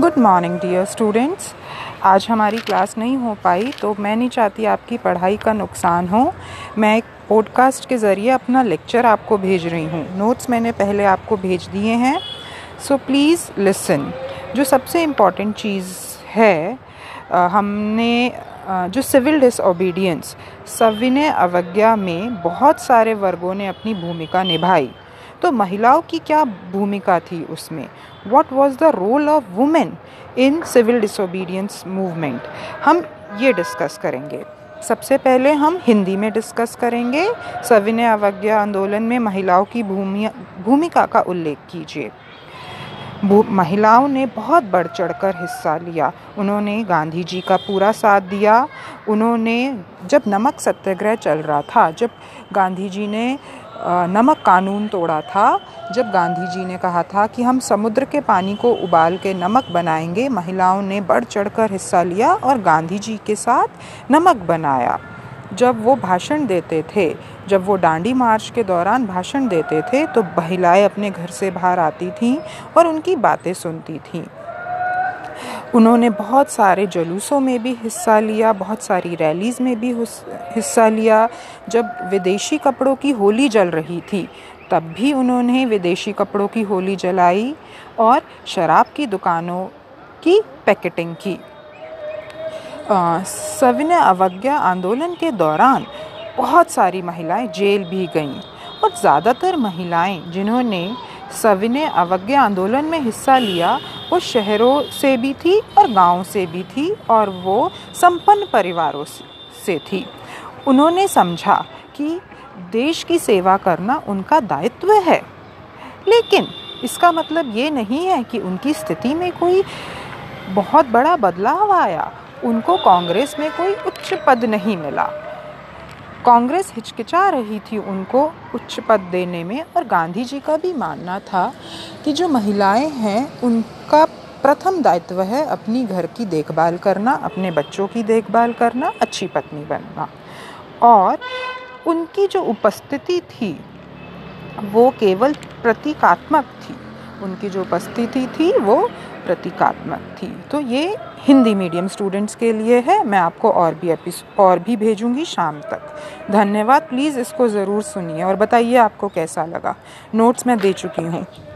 Good morning dear students, आज हमारी class नहीं हो पाई तो मैं नहीं चाहती आपकी पढ़ाई का नुकसान हो। मैं एक पॉडकास्ट के ज़रिए अपना लेक्चर आपको भेज रही हूँ। नोट्स मैंने पहले आपको भेज दिए हैं, सो प्लीज़ लिसन। जो सबसे इम्पॉर्टेंट चीज़ है, हमने जो सिविल डिसओबीडियंस, सविनय अवज्ञा में बहुत सारे वर्गों ने अपनी भूमिका निभाई, तो महिलाओं की क्या भूमिका थी उसमें? What was the role of women in civil disobedience movement, हम ये डिस्कस करेंगे। सबसे पहले हम हिंदी में डिस्कस करेंगे। सविनय अवज्ञा आंदोलन में महिलाओं की भूमिका का उल्लेख कीजिए। महिलाओं ने बहुत बढ़ चढ़कर हिस्सा लिया। उन्होंने गांधी जी का पूरा साथ दिया। उन्होंने जब नमक सत्याग्रह चल रहा था, जब गांधी जी ने नमक कानून तोड़ा था, जब गांधी जी ने कहा था कि हम समुद्र के पानी को उबाल के नमक बनाएंगे, महिलाओं ने बढ़ चढ़कर हिस्सा लिया और गांधी जी के साथ नमक बनाया। जब वो भाषण देते थे, जब वो डांडी मार्च के दौरान भाषण देते थे, तो महिलाएं अपने घर से बाहर आती थीं और उनकी बातें सुनती थीं। उन्होंने बहुत सारे जुलूसों में भी हिस्सा लिया, बहुत सारी रैलीज़ में भी हिस्सा लिया। जब विदेशी कपड़ों की होली जल रही थी, तब भी उन्होंने विदेशी कपड़ों की होली जलाई और शराब की दुकानों की पैकेटिंग की। सविनय अवज्ञा आंदोलन के दौरान बहुत सारी महिलाएं जेल भी गईं और ज़्यादातर महिलाएं जिन्होंने सविनय अवज्ञा आंदोलन में हिस्सा लिया, वो शहरों से भी थी और गांवों से भी थी और वो संपन्न परिवारों से थी। उन्होंने समझा कि देश की सेवा करना उनका दायित्व है, लेकिन इसका मतलब ये नहीं है कि उनकी स्थिति में कोई बहुत बड़ा बदलाव आया। उनको कांग्रेस में कोई उच्च पद नहीं मिला। कांग्रेस हिचकिचा रही थी उनको उच्च पद देने में, और गांधी जी का भी मानना था कि जो महिलाएं हैं उनका प्रथम दायित्व है अपनी घर की देखभाल करना, अपने बच्चों की देखभाल करना, अच्छी पत्नी बनना। और उनकी जो उपस्थिति थी वो केवल प्रतीकात्मक थी, उनकी जो उपस्थिति थी वो प्रतीकात्मक थी। तो ये हिंदी मीडियम स्टूडेंट्स के लिए है। मैं आपको और भी भेजूंगी शाम तक। धन्यवाद। प्लीज़ इसको ज़रूर सुनिए और बताइए आपको कैसा लगा। नोट्स मैं दे चुकी हूँ।